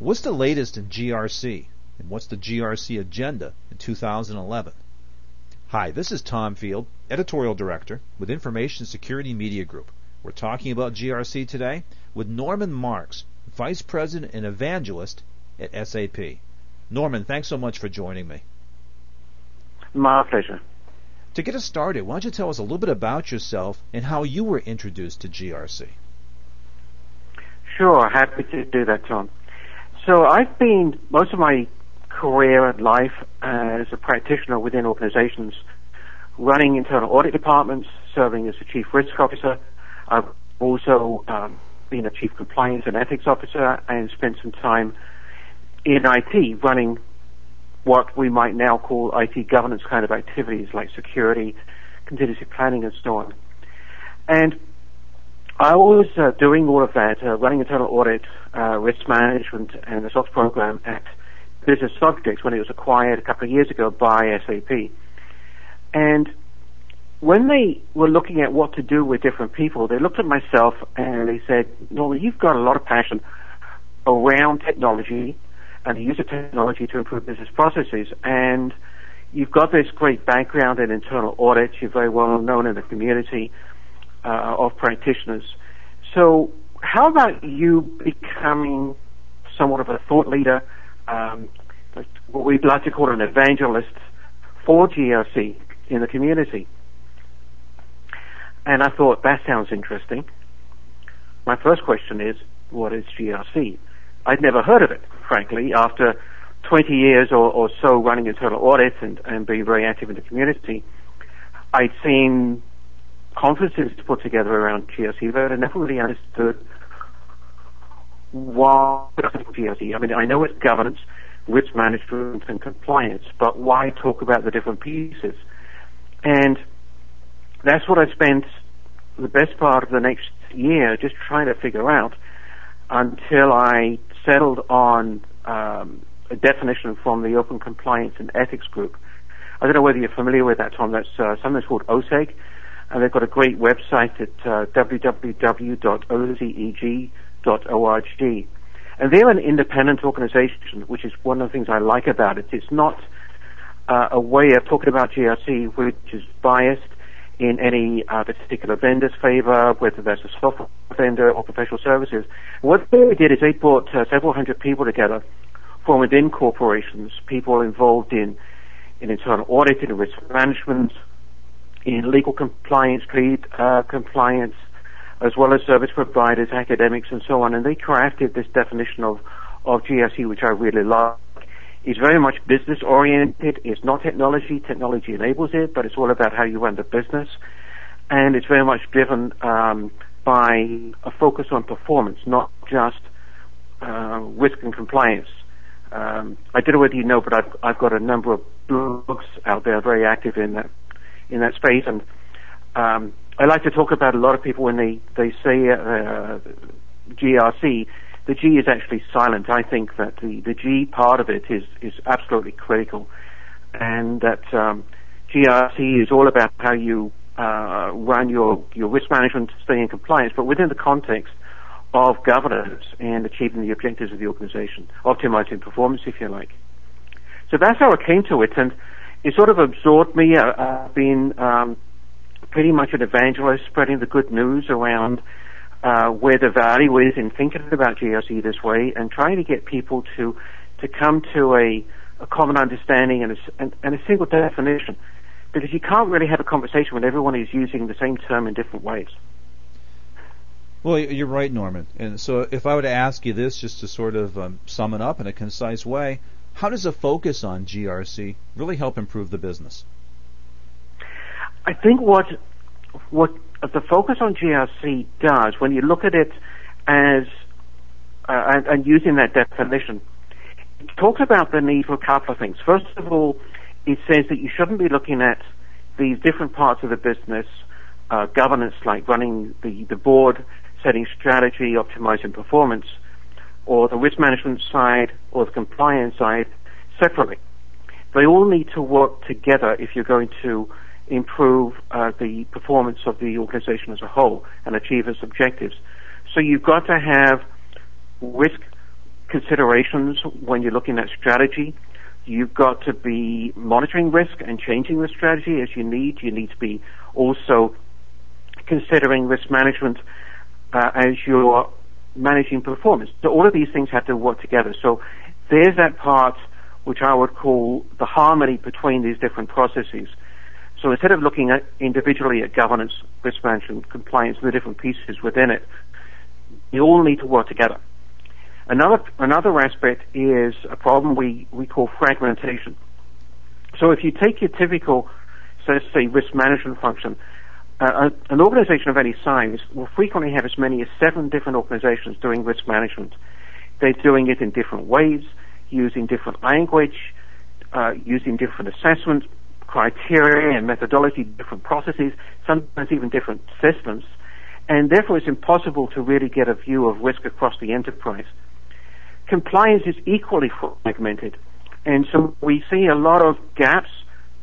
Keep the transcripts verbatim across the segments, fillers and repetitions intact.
What's the latest in G R C? And what's the G R C agenda in two thousand eleven? Hi, this is Tom Field, Editorial Director with Information Security Media Group. We're talking about G R C today with Norman Marks, Vice President and Evangelist at S A P. Norman, thanks so much for joining me. My pleasure. To get us started, why don't you tell us a little bit about yourself and how you were introduced to G R C? Sure, happy to do that, Tom. So I've been, most of my career and life as a practitioner within organizations, running internal audit departments, serving as a chief risk officer. I've also um, been a chief compliance and ethics officer and spent some time in I T running what we might now call I T governance kind of activities like security, contingency planning, and so on. And I was uh, doing all of that, uh, running internal audit, uh, risk management, and the S O X program at Business Objects when it was acquired a couple of years ago by S A P. And when they were looking at what to do with different people, they looked at myself and they said, Norman, you've got a lot of passion around technology and the use of technology to improve business processes, and you've got this great background in internal audits. You're very well known in the community Uh, of practitioners. So how about you becoming somewhat of a thought leader, um, what we'd like to call an evangelist for G R C in the community? And I thought, that sounds interesting. My first question is, what is G R C? I'd never heard of it, frankly, after twenty years or, or so running internal audits and, and being very active in the community. I'd seen conferences put together around G R C, but I never really understood why G R C. I mean, I know it's governance, risk management, and compliance, but why talk about the different pieces? And that's what I spent the best part of the next year just trying to figure out until I settled on um, a definition from the Open Compliance and Ethics Group. I don't know whether you're familiar with that, Tom. That's uh, something that's called O S E G. And they've got a great website at uh, w w w dot o z e g dot org. And they're an independent organization, which is one of the things I like about it. It's not uh, a way of talking about G R C which is biased in any uh, particular vendor's favor, whether that's a software vendor or professional services. What they did is they brought uh, several hundred people together from within corporations, people involved in, in internal audit, in risk management, in legal compliance, creed uh, compliance, as well as service providers, academics, and so on. And they crafted this definition of, of G R C, which I really love. It's very much business-oriented. It's not technology. Technology enables it, but it's all about how you run the business. And it's very much driven um, by a focus on performance, not just uh, risk and compliance. Um, I don't know whether you know, but I've, I've got a number of blogs out there very active in that. in that space, and um, I like to talk about a lot of people when they, they say uh, G R C, the G is actually silent. I think that the, the G part of it is, is absolutely critical, and that um, G R C is all about how you uh, run your, your risk management, stay in compliance, but within the context of governance and achieving the objectives of the organization, optimizing performance, if you like. So that's how I came to it, and it sort of absorbed me. I've been um, pretty much an evangelist, spreading the good news around uh, where the value is in thinking about G R C this way, and trying to get people to to come to a, a common understanding and a, and, and a single definition, because you can't really have a conversation when everyone is using the same term in different ways. Well, you're right, Norman. And so, if I were to ask you this, just to sort of um, sum it up in a concise way, how does a focus on G R C really help improve the business? I think what what the focus on G R C does, when you look at it as uh, and, and using that definition, it talks about the need for a couple of things. First of all, it says that you shouldn't be looking at these different parts of the business, uh, governance like running the, the board, setting strategy, optimizing performance, or the risk management side, or the compliance side, separately. They all need to work together if you're going to improve uh, the performance of the organization as a whole and achieve its objectives. So you've got to have risk considerations when you're looking at strategy. You've got to be monitoring risk and changing the strategy as you need. You need to be also considering risk management uh, as you're managing performance. So all of these things have to work together. So there's that part which I would call the harmony between these different processes. So instead of looking at individually at governance, risk management, compliance, and the different pieces within it, you all need to work together. Another another aspect is a problem we, we call fragmentation. So if you take your typical, so let's say, risk management function, uh, an organization of any size will frequently have as many as seven different organizations doing risk management. They're doing it in different ways, using different language, uh, using different assessment criteria and methodology, different processes, sometimes even different systems. And therefore, it's impossible to really get a view of risk across the enterprise. Compliance is equally fragmented. And so we see a lot of gaps,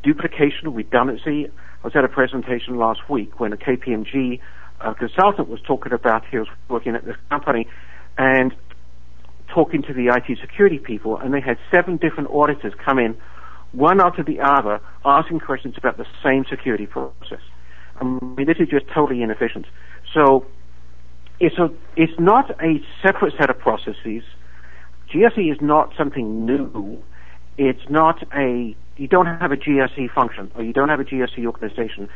duplication, redundancy. I was at a presentation last week when a K P M G uh, consultant was talking about, he was working at this company and talking to the I T security people, and they had seven different auditors come in, one after the other, asking questions about the same security process. I mean, this is just totally inefficient. So it's, a, it's not a separate set of processes. G R C is not something new. It's not a, you don't have a G R C function or you don't have a G R C organization.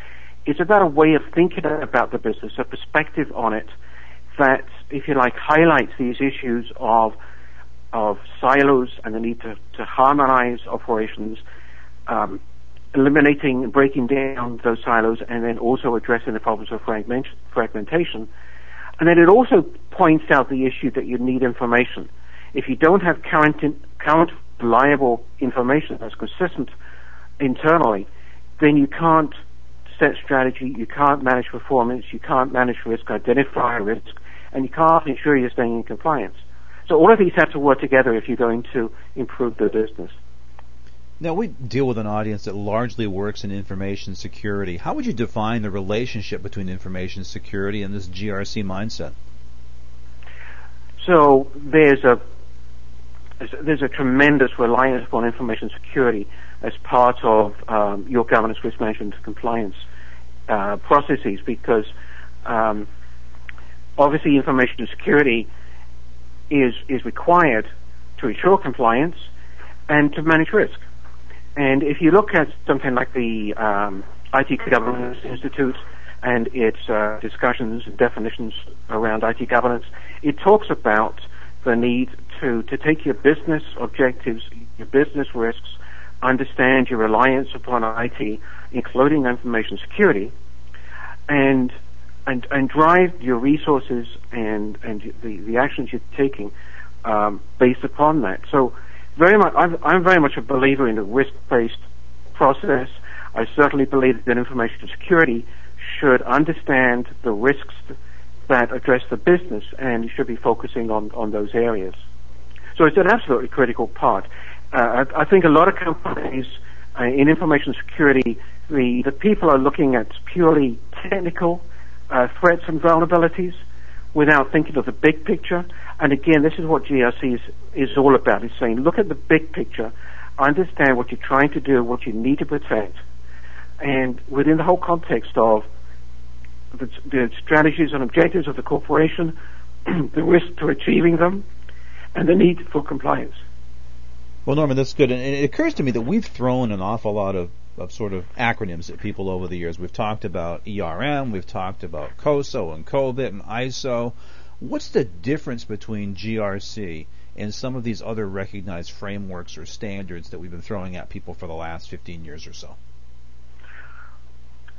It's about a way of thinking about the business, a perspective on it that, if you like, highlights these issues of of silos and the need to, to harmonize operations, um, eliminating and breaking down those silos, and then also addressing the problems of fragment, fragmentation. And then it also points out the issue that you need information. If you don't have current, in, current reliable information that's consistent internally, then you can't set strategy, you can't manage performance, you can't manage risk, identify risk, and you can't ensure you're staying in compliance. So all of these have to work together if you're going to improve the business. Now, we deal with an audience that largely works in information security. How would you define the relationship between information security and this G R C mindset? So there's a there's a tremendous reliance upon information security as part of um, your governance, risk management, and compliance uh, processes, because um, obviously information security is is required to ensure compliance and to manage risk. And if you look at something like the um, I T Governance Institute and its uh, discussions and definitions around I T governance, it talks about the need to, to take your business objectives, your business risks, understand your reliance upon I T, including information security, and and, and drive your resources and, and the, the actions you're taking um, based upon that. So very much, I'm, I'm very much a believer in the risk-based process. I certainly believe that information security should understand the risks that address the business, and you should be focusing on, on those areas. So it's an absolutely critical part. Uh, I, I think a lot of companies uh, in information security, the, the people are looking at purely technical uh, threats and vulnerabilities without thinking of the big picture. And again, this is what G R C is, is all about. It's saying, look at the big picture, understand what you're trying to do, what you need to protect, and within the whole context of the, the strategies and objectives of the corporation, the risk to achieving them, and the need for compliance. Well, Norman, that's good. And it occurs to me that we've thrown an awful lot of of sort of acronyms at people over the years. We've talked about E R M, we've talked about COSO and COBIT and I S O. What's the difference between G R C and some of these other recognized frameworks or standards that we've been throwing at people for the last fifteen years or so?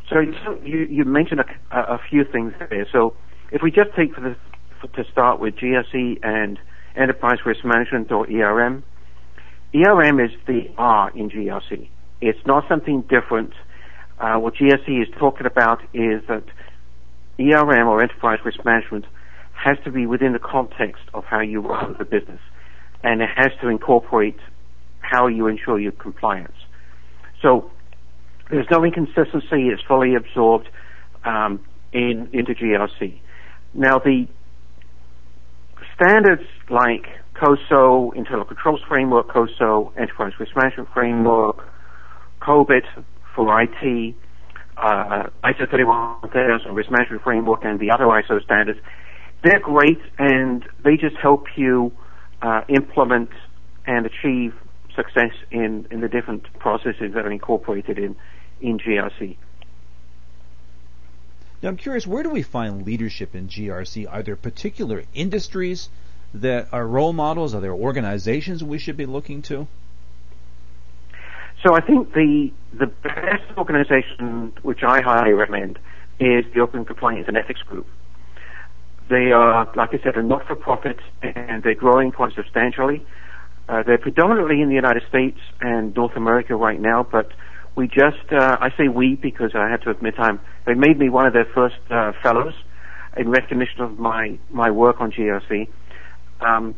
So you, you mentioned a, a few things there. So if we just take for the, for, to start with G R C and Enterprise Risk Management, or E R M, E R M is the R in G R C. It's not something different. Uh, what G R C is talking about is that E R M, or Enterprise Risk Management, has to be within the context of how you run the business, and it has to incorporate how you ensure your compliance. So there's no inconsistency. It's fully absorbed um, in into G R C. Now, the standards like COSO, Internal Controls Framework, COSO, Enterprise Risk Management Framework, COBIT for I T, uh, ISO three one thousand Risk Management Framework, and the other I S O standards. They're great, and they just help you uh, implement and achieve success in, in the different processes that are incorporated in, in G R C. Now, I'm curious, where do we find leadership in G R C? Are there particular industries that are role models? Are there organizations we should be looking to? So I think the the best organization, which I highly recommend, is the Open Compliance and Ethics Group. They are, like I said, a not-for-profit, and they're growing quite substantially. Uh, they're predominantly in the United States and North America right now, but we just, uh, I say we because I have to admit I'm, they made me one of their first uh, fellows in recognition of my, my work on G R C. Um,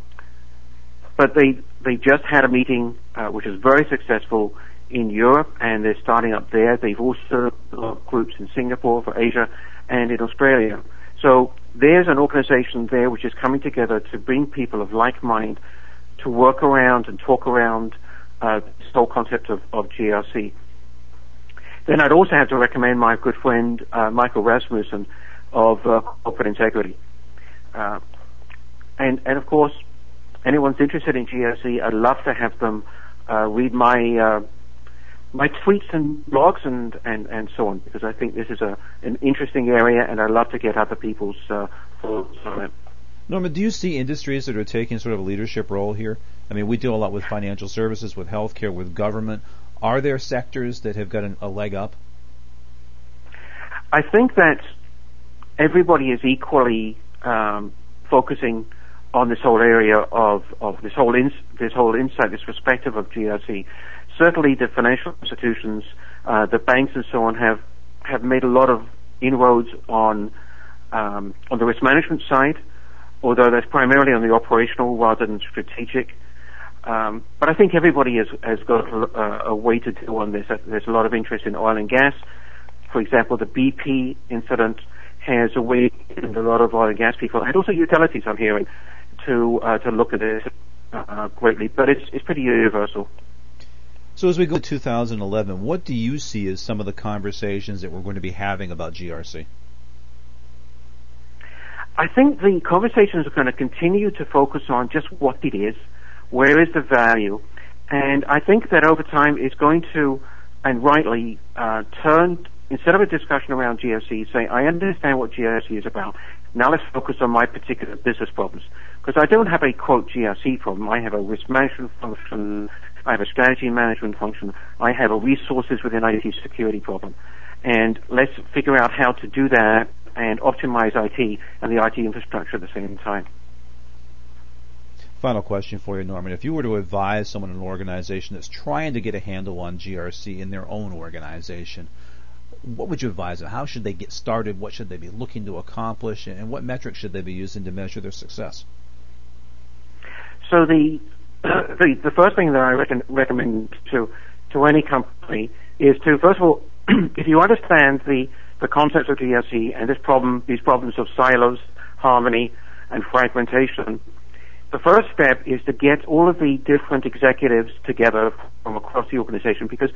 but they they just had a meeting uh, which was very successful in Europe, and they're starting up there. They've also got groups in Singapore for Asia and in Australia. So there's an organization there which is coming together to bring people of like mind to work around and talk around uh, this whole concept of, of G R C. Then I'd also have to recommend my good friend uh, Michael Rasmussen of uh, Corporate Integrity. Uh, and, and of course, anyone's interested in G R C, I'd love to have them uh, read my uh, my tweets and blogs and, and, and so on, because I think this is a an interesting area, and I'd love to get other people's uh, thoughts on it. Norman, do you see industries that are taking sort of a leadership role here? I mean, we deal a lot with financial services, with healthcare, with government. Are there sectors that have got an, a leg up? I think that everybody is equally um, focusing on this whole area of, of this whole ins- this whole insight, this perspective of G R C. Certainly, the financial institutions, uh, the banks, and so on have have made a lot of inroads on um, on the risk management side, although that's primarily on the operational rather than strategic. Um, but I think everybody has, has got a, a way to do on this. There's a lot of interest in oil and gas. For example, the B P incident has awakened a lot of oil and gas people, and also utilities, I'm hearing, to uh, to look at this uh, greatly. But it's it's pretty universal. So as we go to two thousand eleven, what do you see as some of the conversations that we're going to be having about G R C? I think the conversations are going to continue to focus on just what it is. Where is the value? And I think that over time it's going to, and rightly, uh, turn, instead of a discussion around G R C, say, I understand what G R C is about. Now let's focus on my particular business problems. Because I don't have a, quote, G R C problem. I have a risk management function. I have a strategy management function. I have a resources within I T security problem. And let's figure out how to do that and optimize I T and the I T infrastructure at the same time. Final question for you, Norman. If you were to advise someone in an organization that's trying to get a handle on G R C in their own organization, what would you advise them? How should they get started? What should they be looking to accomplish? And what metrics should they be using to measure their success? So the uh, the, the first thing that I reckon, recommend to to any company is to, first of all, if you understand the, the concepts of G R C and this problem, these problems of silos, harmony, and fragmentation, the first step is to get all of the different executives together from across the organization, because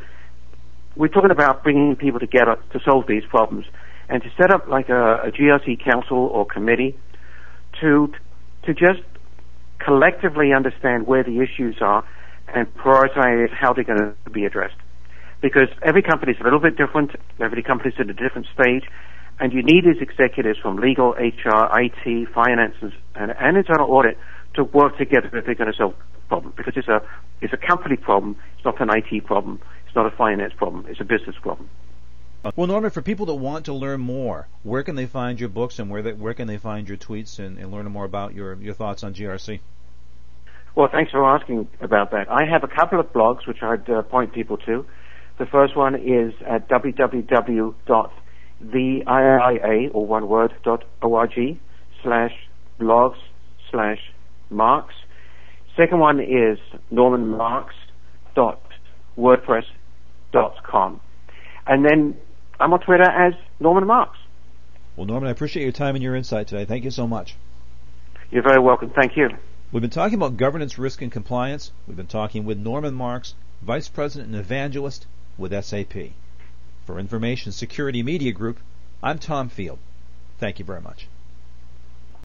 we're talking about bringing people together to solve these problems, and to set up like a, a G R C council or committee to to just collectively understand where the issues are and prioritize how they're going to be addressed. Because every company is a little bit different, every company is at a different stage, and you need these executives from legal, H R, I T, finance, and, and internal audit to work together if they're going to solve the problem, because it's a it's a company problem. It's not an I T problem. It's not a finance problem. It's a business problem. Well, Norman, for people that want to learn more, where can they find your books, and where they, where can they find your tweets and, and learn more about your, your thoughts on G R C? Well, thanks for asking about that. I have a couple of blogs which I'd uh, point people to. The first one is at w w w dot the I I A, or one word, .org, slash blogs, slash Marks. Second one is norman marks dot wordpress dot com. And then I'm on Twitter as Norman Marks. Well, Norman, I appreciate your time and your insight today. Thank you so much. You're very welcome. Thank you. We've been talking about governance, risk, and compliance. We've been talking with Norman Marks, Vice President and Evangelist with S A P. For Information Security Media Group, I'm Tom Field. Thank you very much.